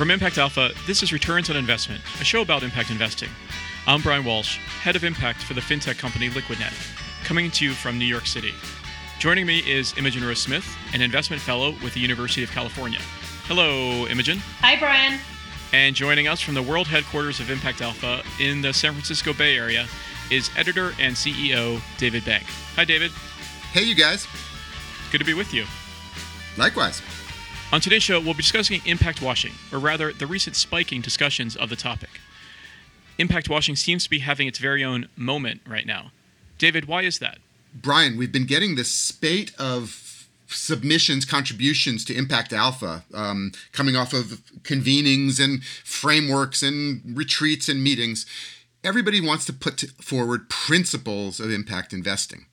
From Impact Alpha, this is Returns on Investment, a show about impact investing. I'm Brian Walsh, head of impact for the fintech company LiquidNet, coming to you from New York City. Joining me is Imogen Rose-Smith, an investment fellow with the University of California. Hello, Imogen. Hi, Brian. And joining us from the world headquarters of Impact Alpha in the San Francisco Bay Area is editor and CEO David Bank. Hi, David. Hey, you guys. Good to be with you. Likewise. On today's show, we'll be discussing impact washing, or rather, the recent spiking discussions of the topic. Impact washing seems to be having its very own moment right now. David, why is that? Brian, we've been getting this spate of submissions, contributions to Impact Alpha, coming off of convenings and frameworks and retreats and meetings. Everybody wants to put forward principles of impact investing.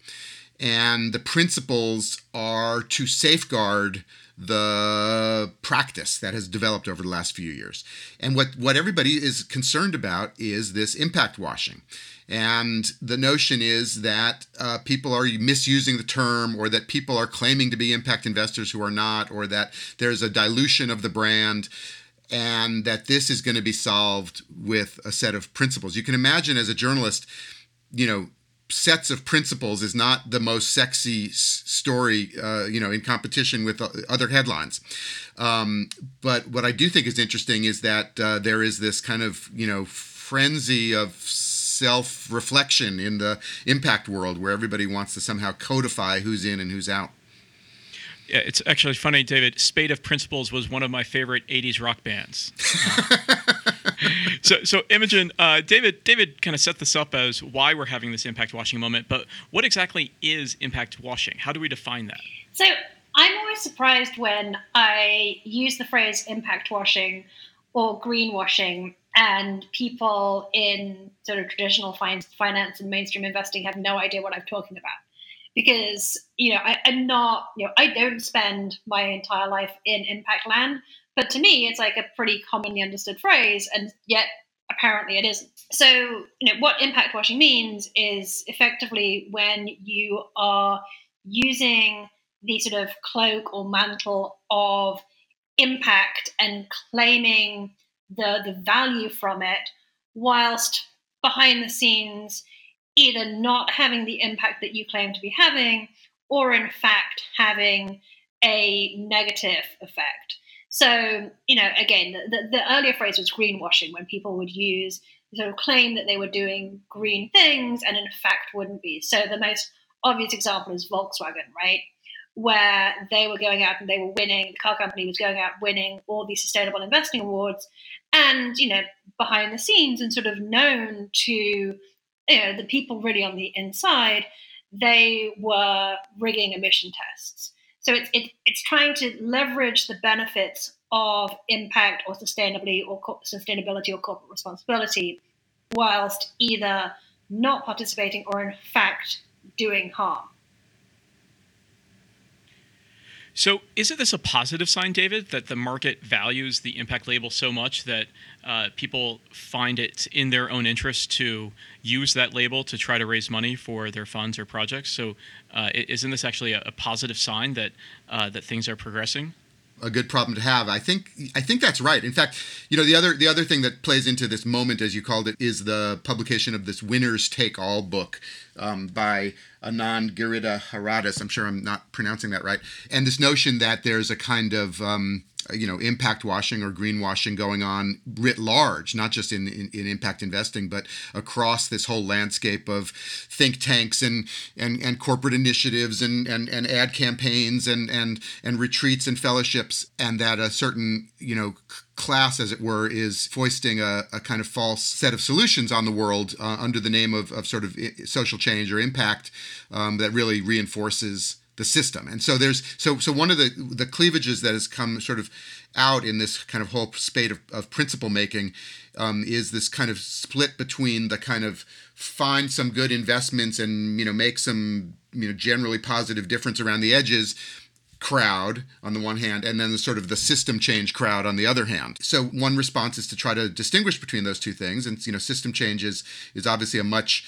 And the principles are to safeguard the practice that has developed over the last few years. And what everybody is concerned about is this impact washing. And the notion is that people are misusing the term, or that people are claiming to be impact investors who are not, or that there's a dilution of the brand, and that this is going to be solved with a set of principles. You can imagine, as a journalist, you know, sets of principles is not the most sexy story, in competition with other headlines. But what I do think is interesting is that there is this kind of, frenzy of self-reflection in the impact world, where everybody wants to somehow codify who's in and who's out. Yeah, it's actually funny, David. Spate of Principles was one of my favorite 80s rock bands. So Imogen, David kind of set this up as why we're having this impact washing moment, but what exactly is impact washing? How do we define that? So I'm always surprised when I use the phrase impact washing or greenwashing, and people in sort of traditional finance and mainstream investing have no idea what I'm talking about. Because, I don't spend my entire life in impact land, but to me, it's like a pretty commonly understood phrase, and yet apparently it isn't. So, what impact washing means is effectively when you are using the sort of cloak or mantle of impact and claiming the value from it, whilst behind the scenes either not having the impact that you claim to be having, or in fact having a negative effect. So, again, the earlier phrase was greenwashing, when people would use, sort of claim that they were doing green things and in fact wouldn't be. So the most obvious example is Volkswagen, right? Where they were going out and they were winning, the car company was going out winning all these sustainable investing awards, and, behind the scenes and sort of known to, the people really on the inside, they were rigging emission tests. So it's trying to leverage the benefits of impact or sustainability or corporate responsibility, whilst either not participating or in fact doing harm. So isn't this a positive sign, David, that the market values the impact label so much that people find it in their own interest to use that label to try to raise money for their funds or projects? So isn't this actually a positive sign that that things are progressing? A good problem to have. I think that's right. In fact, the other thing that plays into this moment, as you called it, is the publication of this Winners Take All book by Anand Giridharadas. I'm sure I'm not pronouncing that right. And this notion that there's a kind of impact washing or greenwashing going on writ large, not just in impact investing, but across this whole landscape of think tanks and corporate initiatives and ad campaigns and retreats and fellowships, and that a certain, class, as it were, is foisting a kind of false set of solutions on the world under the name of sort of social change or impact that really reinforces the system. And so there's so one of the cleavages that has come sort of out in this kind of whole spate of principle making is this kind of split between the kind of find some good investments and make some generally positive difference around the edges crowd on the one hand, and then the sort of the system change crowd on the other hand. So one response is to try to distinguish between those two things, and system change is obviously a much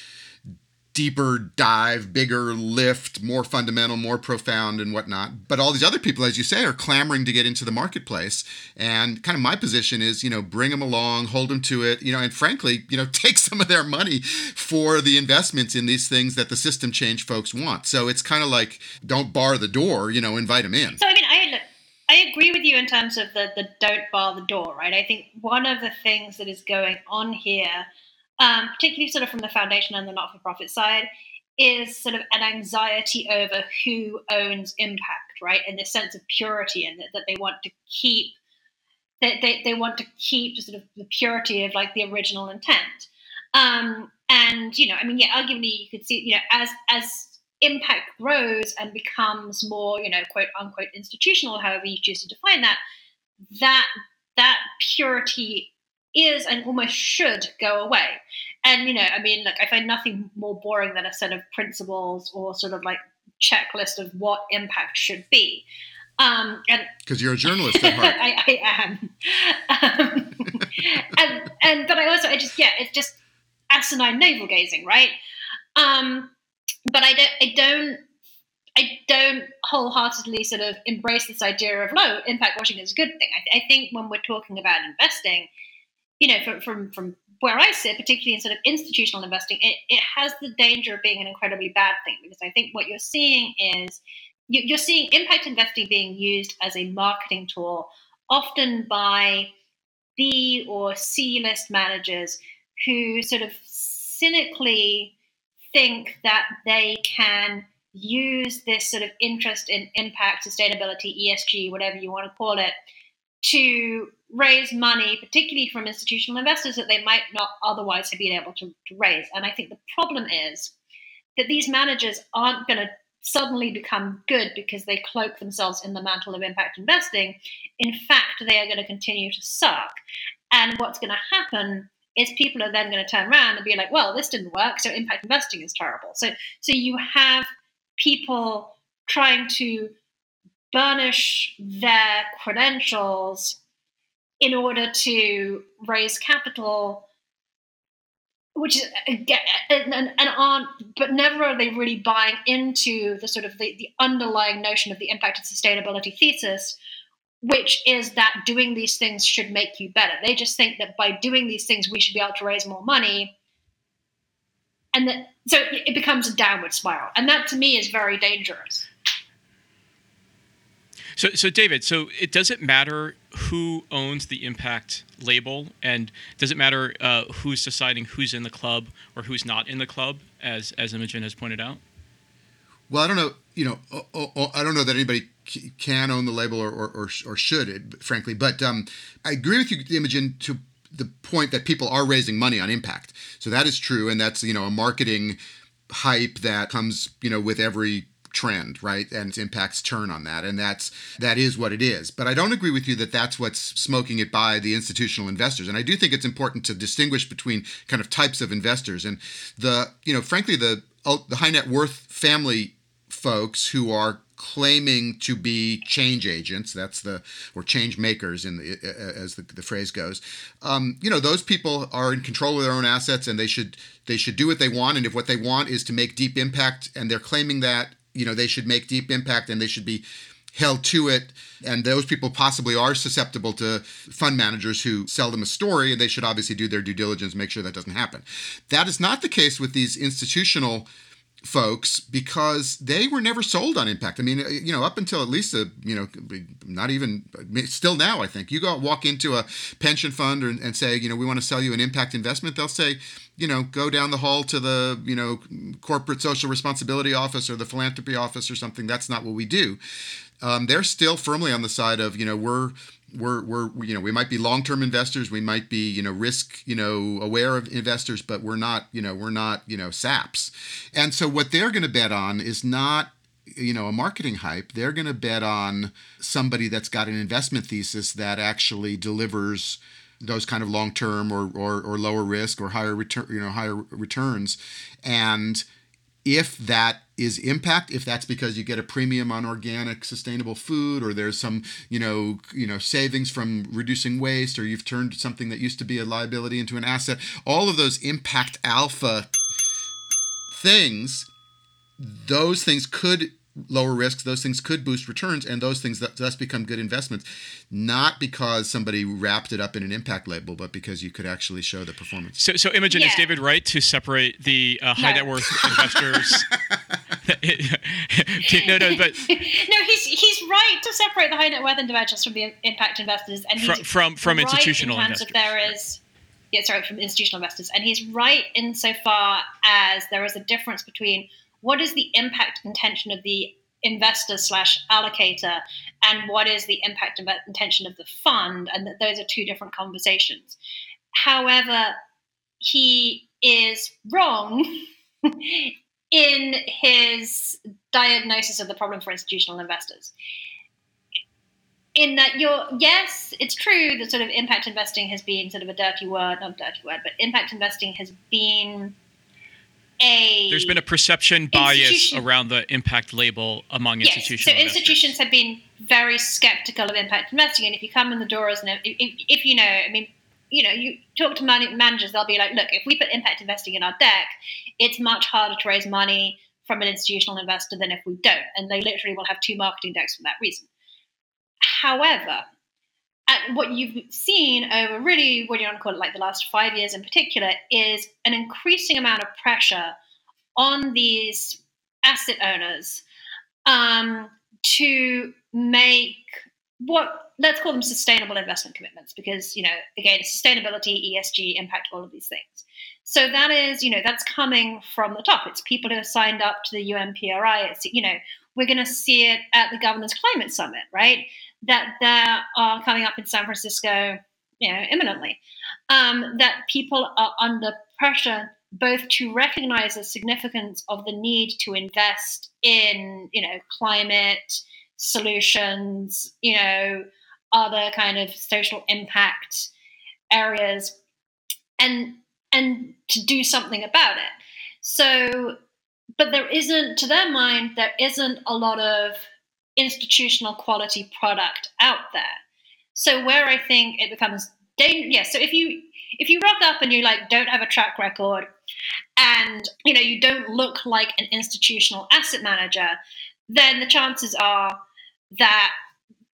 deeper dive, bigger lift, more fundamental, more profound and whatnot. But all these other people, as you say, are clamoring to get into the marketplace. And kind of my position is, you know, bring them along, hold them to it, you know, and frankly, you know, take some of their money for the investments in these things that the system change folks want. So it's kind of like, don't bar the door, you know, invite them in. So I mean, I agree with you in terms of the don't bar the door, right? I think one of the things that is going on here, particularly sort of from the foundation and the not-for-profit side, is sort of an anxiety over who owns impact, right? And this sense of purity, and that they want to keep, they want to keep sort of the purity of like the original intent. And, you know, I mean, yeah, arguably you could see, you know, as impact grows and becomes more, you know, quote unquote institutional, however you choose to define that, that purity is and almost should go away. And, you know, I mean, look, I find nothing more boring than a set of principles or sort of like checklist of what impact should be. Because you're a journalist at heart. I am. But it's just asinine navel gazing, right? But I don't wholeheartedly sort of embrace this idea of low impact washing is a good thing. I think when we're talking about investing, you know, from where I sit, particularly in sort of institutional investing, it has the danger of being an incredibly bad thing, because I think what you're seeing is you're seeing impact investing being used as a marketing tool, often by B or C list managers who sort of cynically think that they can use this sort of interest in impact, sustainability, ESG, whatever you want to call it, to raise money, particularly from institutional investors that they might not otherwise have been able to raise. And I think the problem is that these managers aren't going to suddenly become good because they cloak themselves in the mantle of impact investing. In fact, they are going to continue to suck. And what's going to happen is people are then going to turn around and be like, well, this didn't work, so impact investing is terrible. So you have people trying to burnish their credentials in order to raise capital, which is and aren't, but never are they really buying into the sort of the underlying notion of the impact and sustainability thesis, which is that doing these things should make you better. They just think that by doing these things, we should be able to raise more money. And that, so it becomes a downward spiral. And that, to me, is very dangerous. So David, does it matter who owns the impact label? And does it matter who's deciding who's in the club or who's not in the club, as Imogen has pointed out? Well, I don't know. You know, I don't know that anybody can own the label or should, frankly. But I agree with you, Imogen, to the point that people are raising money on impact. So that is true, and that's, you know, a marketing hype that comes, you know, with every trend, right? And its impacts turn on that. And that is what it is. But I don't agree with you that that's what's smoking it by the institutional investors. And I do think it's important to distinguish between kind of types of investors. And the, you know, frankly, the high net worth family folks who are claiming to be change agents, or change makers as the phrase goes, you know, those people are in control of their own assets, and they should do what they want. And if what they want is to make deep impact, and they're claiming that, you know, they should make deep impact and they should be held to it. And those people possibly are susceptible to fund managers who sell them a story, and they should obviously do their due diligence, make sure that doesn't happen. That is not the case with these institutional folks, because they were never sold on impact. I mean, you know, up until at least still now, I think you walk into a pension fund and say, you know, we want to sell you an impact investment. They'll say, you know, go down the hall to the, you know, corporate social responsibility office or the philanthropy office or something. That's not what we do. They're still firmly on the side of, you know, we're you know, we might be long-term investors, we might be, you know, risk, you know, aware of investors, but we're not saps. And so what they're going to bet on is not, you know, a marketing hype. They're going to bet on somebody that's got an investment thesis that actually delivers those kind of long-term or lower risk or higher returns. And if that is impact, if that's because you get a premium on organic, sustainable food, or there's some, you know, savings from reducing waste, or you've turned something that used to be a liability into an asset, all of those impact alpha things, those things could lower risks, those things could boost returns, and those things thus become good investments, not because somebody wrapped it up in an impact label, but because you could actually show the performance. So Imogen, is David right to separate the high net worth investors? He's right to separate the high net worth individuals from the impact investors, and from right institutional in terms investors. Of there is, from institutional investors, and he's right insofar as there is a difference between what is the impact intention of the investor/allocator and what is the impact intention of the fund, and that those are two different conversations. However, he is wrong in his diagnosis of the problem for institutional investors. In that it's true that sort of impact investing has been sort of impact investing has been there's been a perception bias around the impact label among institutional investors. So institutions have been very skeptical of impact investing, and if you come in the door as you talk to money managers, they'll be like, look, if we put impact investing in our deck, it's much harder to raise money from an institutional investor than if we don't, and they literally will have two marketing decks for that reason. However, and what you've seen over really, what you want to call it, like the last 5 years in particular, is an increasing amount of pressure on these asset owners to make what, let's call them sustainable investment commitments, because, again, sustainability, ESG, impact, all of these things. So that is, that's coming from the top. It's people who have signed up to the UNPRI. It's, we're going to see it at the Governor's Climate Summit, right? That there are coming up in San Francisco, imminently, that people are under pressure both to recognize the significance of the need to invest in, climate solutions, other kind of social impact areas, and to do something about it. So, but there isn't, to their mind, there isn't a lot of institutional quality product out there. So where I think it becomes dangerous, so if you rock up and you don't have a track record, and you don't look like an institutional asset manager, then the chances are that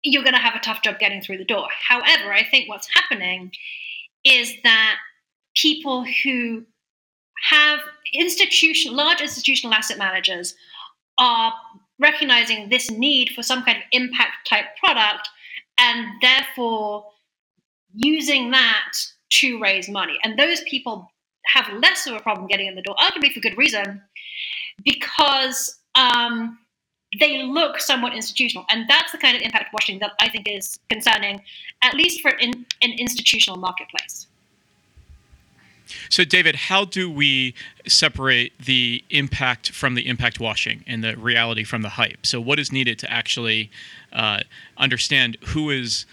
you're going to have a tough job getting through the door. However, I think what's happening is that people who have large institutional asset managers are recognizing this need for some kind of impact type product, and therefore using that to raise money. And those people have less of a problem getting in the door, arguably for good reason, because they look somewhat institutional. And that's the kind of impact washing that I think is concerning, at least for an institutional marketplace. So, David, how do we separate the impact from the impact washing and the reality from the hype? So what is needed to actually understand who is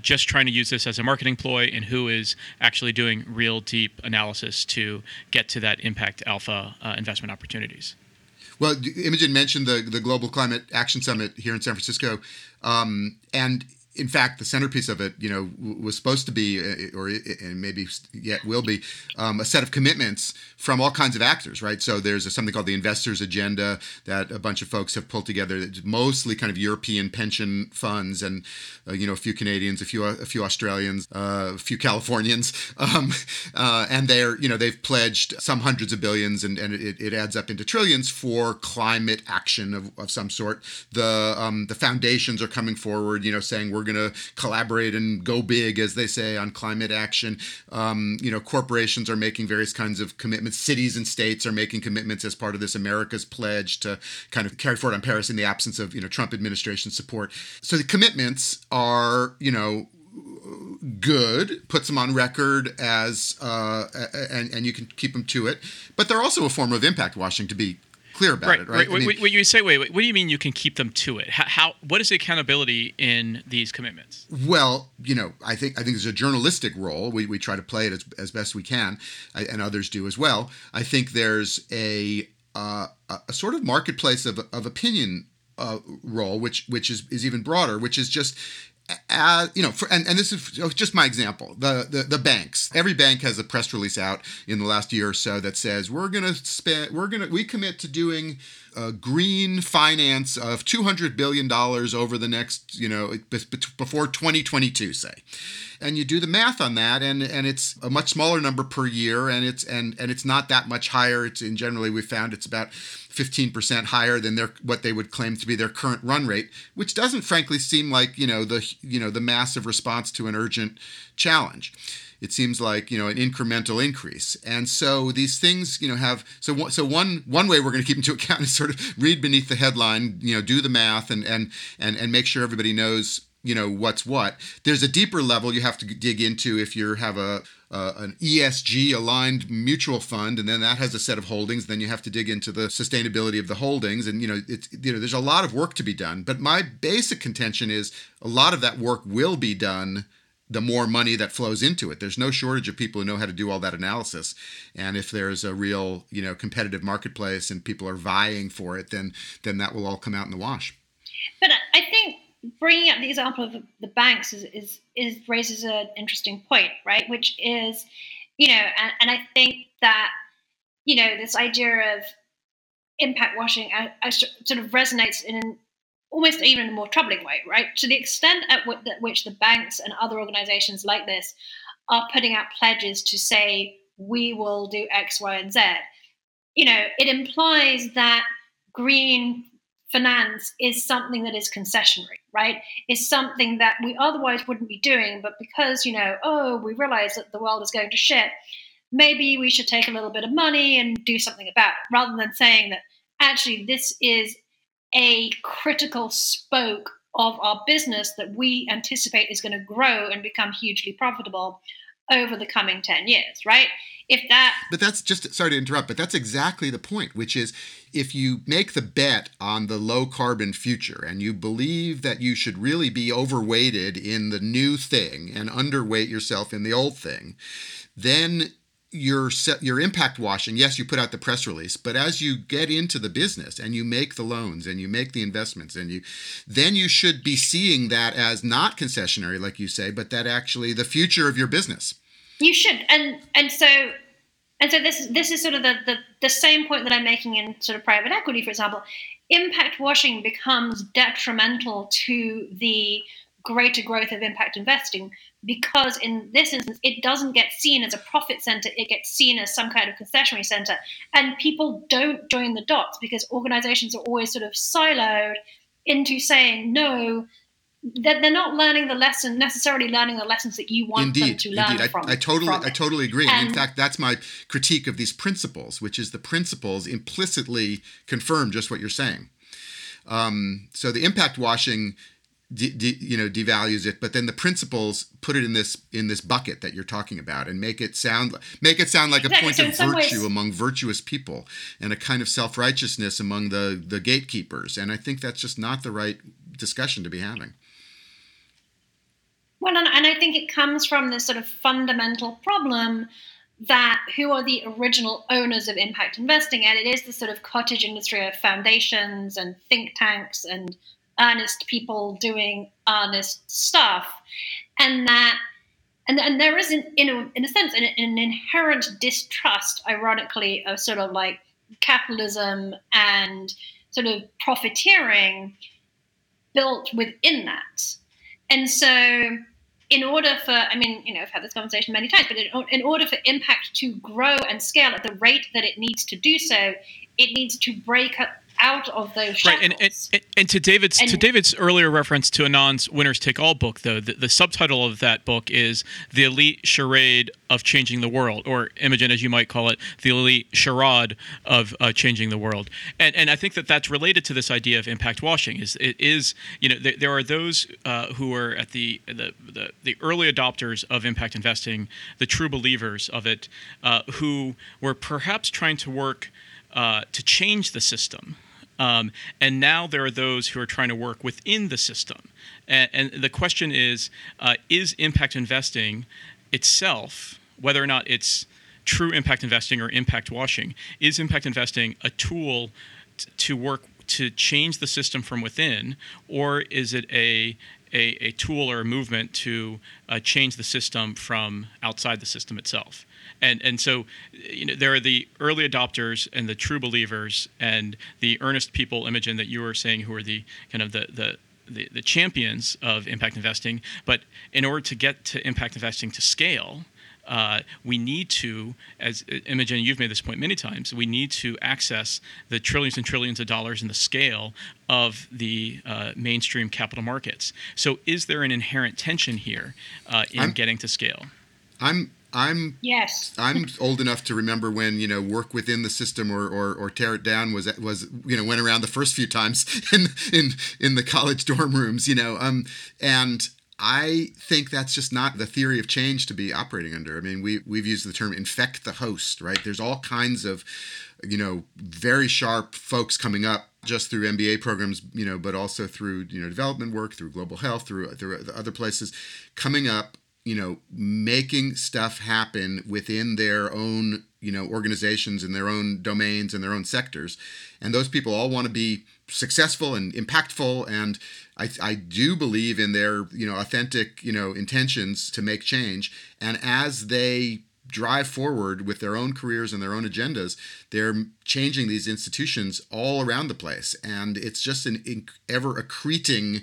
just trying to use this as a marketing ploy and who is actually doing real deep analysis to get to that impact alpha investment opportunities? Well, Imogen mentioned the Global Climate Action Summit here in San Francisco, and in fact, the centerpiece of it, was supposed to be, maybe yet will be, a set of commitments from all kinds of actors, right? So there's something called the Investor's Agenda that a bunch of folks have pulled together, that's mostly kind of European pension funds and, a few Canadians, a few Australians, a few Californians. And they're, they've pledged some hundreds of billions, and it adds up into trillions for climate action of some sort. The foundations are coming forward, saying we're going to collaborate and go big, as they say, on climate action. Corporations are making various kinds of commitments. Cities and states are making commitments as part of this America's Pledge to kind of carry forward on Paris in the absence of, Trump administration support. So the commitments are, good, puts them on record as, and you can keep them to it. But they're also a form of impact washing, to be clear about it, right? When you say, wait, what do you mean you can keep them to it? How? What is the accountability in these commitments? Well, I think there's a journalistic role. We try to play it as best we can, and others do as well. I think there's a sort of marketplace of opinion role, which is even broader, which is just And this is just my example, the banks. Every bank has a press release out in the last year or so that says we commit to doing green finance of $200 billion over the next, before 2022, say. And you do the math on that, and it's a much smaller number per year, and it's not that much higher. It's in generally we found it's about 15% higher than what they would claim to be their current run rate, which doesn't frankly seem like the massive response to an urgent challenge. It seems like an incremental increase, and so these things have one way we're going to keep into account is sort of read beneath the headline, do the math and make sure everybody knows what's what. There's a deeper level you have to dig into if you have an ESG aligned mutual fund, and then that has a set of holdings. Then you have to dig into the sustainability of the holdings, and there's a lot of work to be done. But my basic contention is a lot of that work will be done. The more money that flows into it, there's no shortage of people who know how to do all that analysis. And if there's a real competitive marketplace and people are vying for it, then that will all come out in the wash. But I think bringing up the example of the banks is raises an interesting point, right? Which is, and I think that, this idea of impact washing I sort of resonates in almost even in a more troubling way, right? To the extent at which the banks and other organizations like this are putting out pledges to say, we will do X, Y, and Z, it implies that green finance is something that is concessionary, right? It's something that we otherwise wouldn't be doing, but because, we realize that the world is going to shit, maybe we should take a little bit of money and do something about it, rather than saying that actually this is a critical spoke of our business that we anticipate is going to grow and become hugely profitable over the coming 10 years, right? But that's just, sorry to interrupt, but that's exactly the point, which is if you make the bet on the low carbon future and you believe that you should really be overweighted in the new thing and underweight yourself in the old thing, then your impact washing, yes, you put out the press release, but as you get into the business and you make the loans and you make the investments and then you should be seeing that as not concessionary, like you say, but that actually the future of your business. You should. And so this is sort of the same point that I'm making in sort of private equity, for example. Impact washing becomes detrimental to the greater growth of impact investing, because in this instance, it doesn't get seen as a profit center. It gets seen as some kind of concessionary center. And people don't join the dots because organizations are always sort of siloed into saying, no, that they're not necessarily learning the lessons that you want them to learn from. I totally agree. And in fact, that's my critique of these principles, which is the principles implicitly confirm just what you're saying. So the impact washing devalues it, but then the principles put it in this bucket that you're talking about and make it sound like exactly. A point of virtue among virtuous people and a kind of self-righteousness among the gatekeepers. And I think that's just not the right discussion to be having. Well, and I think it comes from this sort of fundamental problem that who are the original owners of impact investing? And it is the sort of cottage industry of foundations and think tanks and earnest people doing earnest stuff, and there is in a sense an inherent distrust, ironically, of sort of like capitalism and sort of profiteering built within that. And so, in order for I've had this conversation many times, but in order for impact to grow and scale at the rate that it needs to do so, it needs to break up out of those shackles. Right, and to David's earlier reference to Anand's Winners Take All book, though, the subtitle of that book is The Elite Charade of Changing the World, or Imogen, as you might call it, The Elite Charade of Changing the World. And I think that that's related to this idea of impact washing. There are those who are at the early adopters of impact investing, the true believers of it, who were perhaps trying to work to change the system. And now there are those who are trying to work within the system. And the question is impact investing itself, whether or not it's true impact investing or impact washing, is impact investing a tool to work to change the system from within, or is it a a tool or a movement to change the system from outside the system itself. And so, you know, there are the early adopters and the true believers and the earnest people, Imogen, that you were saying, who are the kind of the champions of impact investing. But in order to get to impact investing to scale, we need to, as Imogen, you've made this point many times, we need to access the trillions and trillions of dollars in the scale of the mainstream capital markets. So is there an inherent tension here in getting to scale? Yes. I'm old enough to remember when, you know, work within the system or tear it down was you know, went around the first few times in the college dorm rooms, you know, and I think that's just not the theory of change to be operating under. I mean, we've used the term infect the host, right? There's all kinds of, you know, very sharp folks coming up just through MBA programs, you know, but also through, you know, development work, through global health, through other places coming up, you know, making stuff happen within their own, you know, organizations and their own domains and their own sectors. And those people all want to be successful and impactful. And I do believe in their, you know, authentic, you know, intentions to make change. And as they drive forward with their own careers and their own agendas, they're changing these institutions all around the place. And it's just an ever accreting,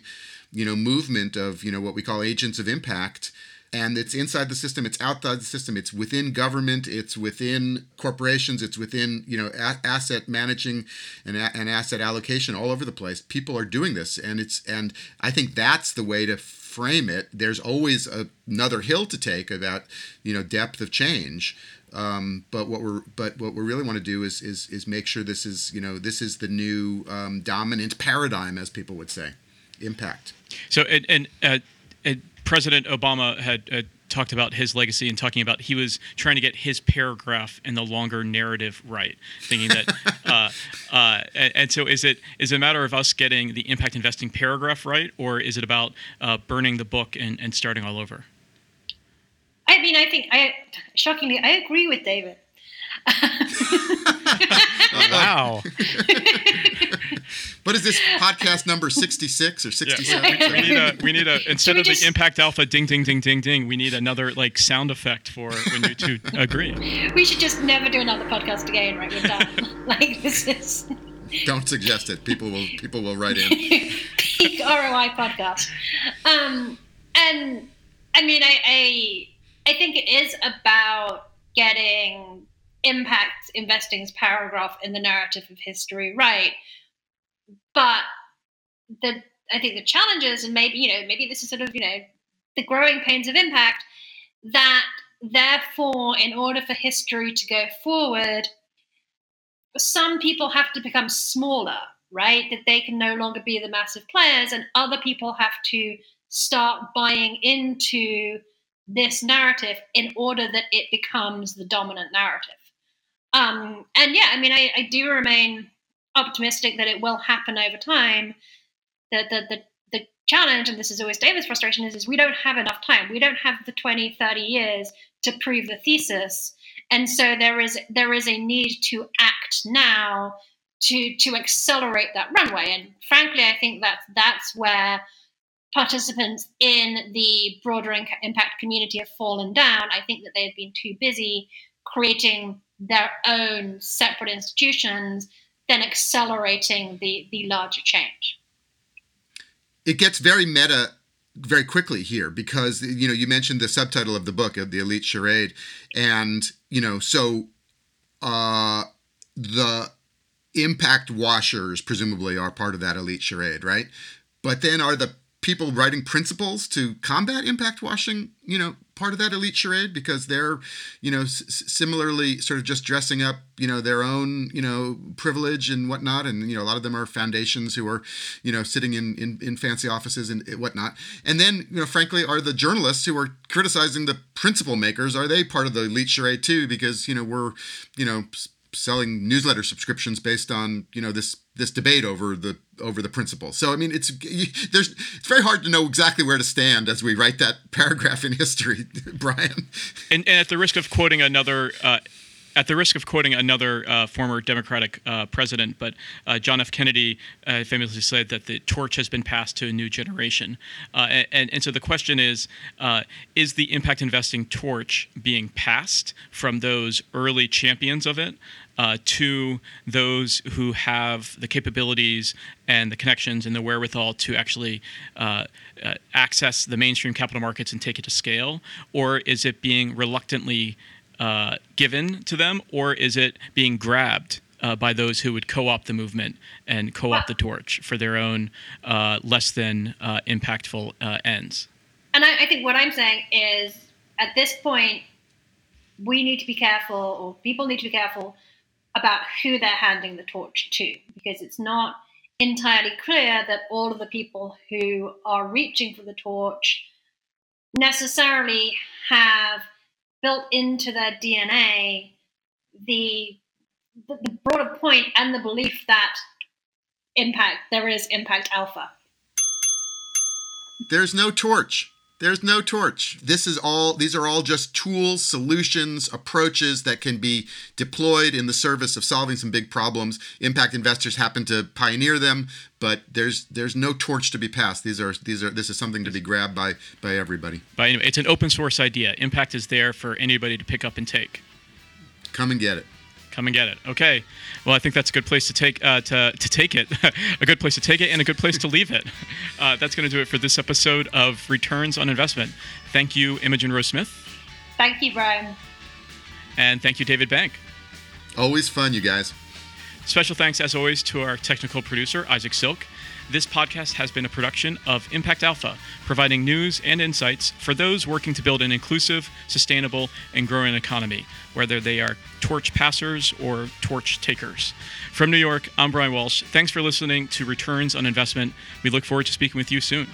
you know, movement of, you know, what we call agents of impact. And it's inside the system, it's outside the system, it's within government, it's within corporations, it's within, you know, asset managing and asset allocation all over the place. People are doing this, and I think that's the way to frame it. There's always another hill to take about, you know, depth of change. But what we really want to do is make sure this is the new dominant paradigm, as people would say, impact. So President Obama had talked about his legacy and talking about he was trying to get his paragraph in the longer narrative right, thinking that and so is it a matter of us getting the impact investing paragraph right, or is it about burning the book and starting all over? I mean, I think shockingly, I agree with David. Wow. What is this, podcast number 66 or 67? Yeah. We need a instead of the Impact Alpha ding ding ding ding ding, we need another like sound effect for when you two agree. We should just never do another podcast again, right? We're done. Like, this is. Don't suggest it. People will write in. Peak ROI podcast. And I mean, I think it is about getting impact investing's paragraph in the narrative of history right. But I think the challenges, and maybe this is sort of, you know, the growing pains of impact, that therefore, in order for history to go forward, some people have to become smaller, right? That they can no longer be the massive players, and other people have to start buying into this narrative in order that it becomes the dominant narrative. And yeah, I mean, I do remain optimistic that it will happen over time. The challenge, and this is always David's frustration, is we don't have enough time. We don't have the 20, 30 years to prove the thesis. And so there is a need to act now to accelerate that runway. And frankly, I think that's where participants in the broader impact community have fallen down. I think that they have been too busy creating their own separate institutions than accelerating the larger change. It gets very meta very quickly here because, you know, you mentioned the subtitle of the book, The Elite Charade. And, you know, so the impact washers presumably are part of that elite charade, right? But then are the people writing principles to combat impact washing, you know, part of that elite charade, because they're, you know, similarly sort of just dressing up, you know, their own, you know, privilege and whatnot. And, you know, a lot of them are foundations who are, you know, sitting in fancy offices and whatnot. And then, you know, frankly, are the journalists who are criticizing the principle makers, are they part of the elite charade too? Because, you know, we're, you know, selling newsletter subscriptions based on, you know, this debate over the principle. So I mean, it's very hard to know exactly where to stand as we write that paragraph in history, Brian. And at the risk of quoting another at the risk of quoting another former Democratic president, but John F. Kennedy famously said that the torch has been passed to a new generation. And so the question is the impact investing torch being passed from those early champions of it to those who have the capabilities and the connections and the wherewithal to actually access the mainstream capital markets and take it to scale? Or is it being reluctantly given to them, or is it being grabbed by those who would co-opt the movement and co-opt the torch for their own less than impactful ends? And I think what I'm saying is, at this point, we need to be careful, or people need to be careful about who they're handing the torch to, because it's not entirely clear that all of the people who are reaching for the torch necessarily have built into their DNA the broader point and the belief that there is impact alpha. There's no torch. There's no torch. These are all just tools, solutions, approaches that can be deployed in the service of solving some big problems. Impact investors happen to pioneer them, but there's no torch to be passed. This is something to be grabbed by everybody. But anyway, it's an open source idea. Impact is there for anybody to pick up and take. Come and get it. Come and get it. Okay. Well, I think that's a good place to take it, a good place to take it, and a good place to leave it. That's going to do it for this episode of Returns on Investment. Thank you, Imogen Rose-Smith. Thank you, Brian. And thank you, David Bank. Always fun, you guys. Special thanks, as always, to our technical producer, Isaac Silk. This podcast has been a production of Impact Alpha, providing news and insights for those working to build an inclusive, sustainable, and growing economy, whether they are torch passers or torch takers. From New York, I'm Brian Walsh. Thanks for listening to Returns on Investment. We look forward to speaking with you soon.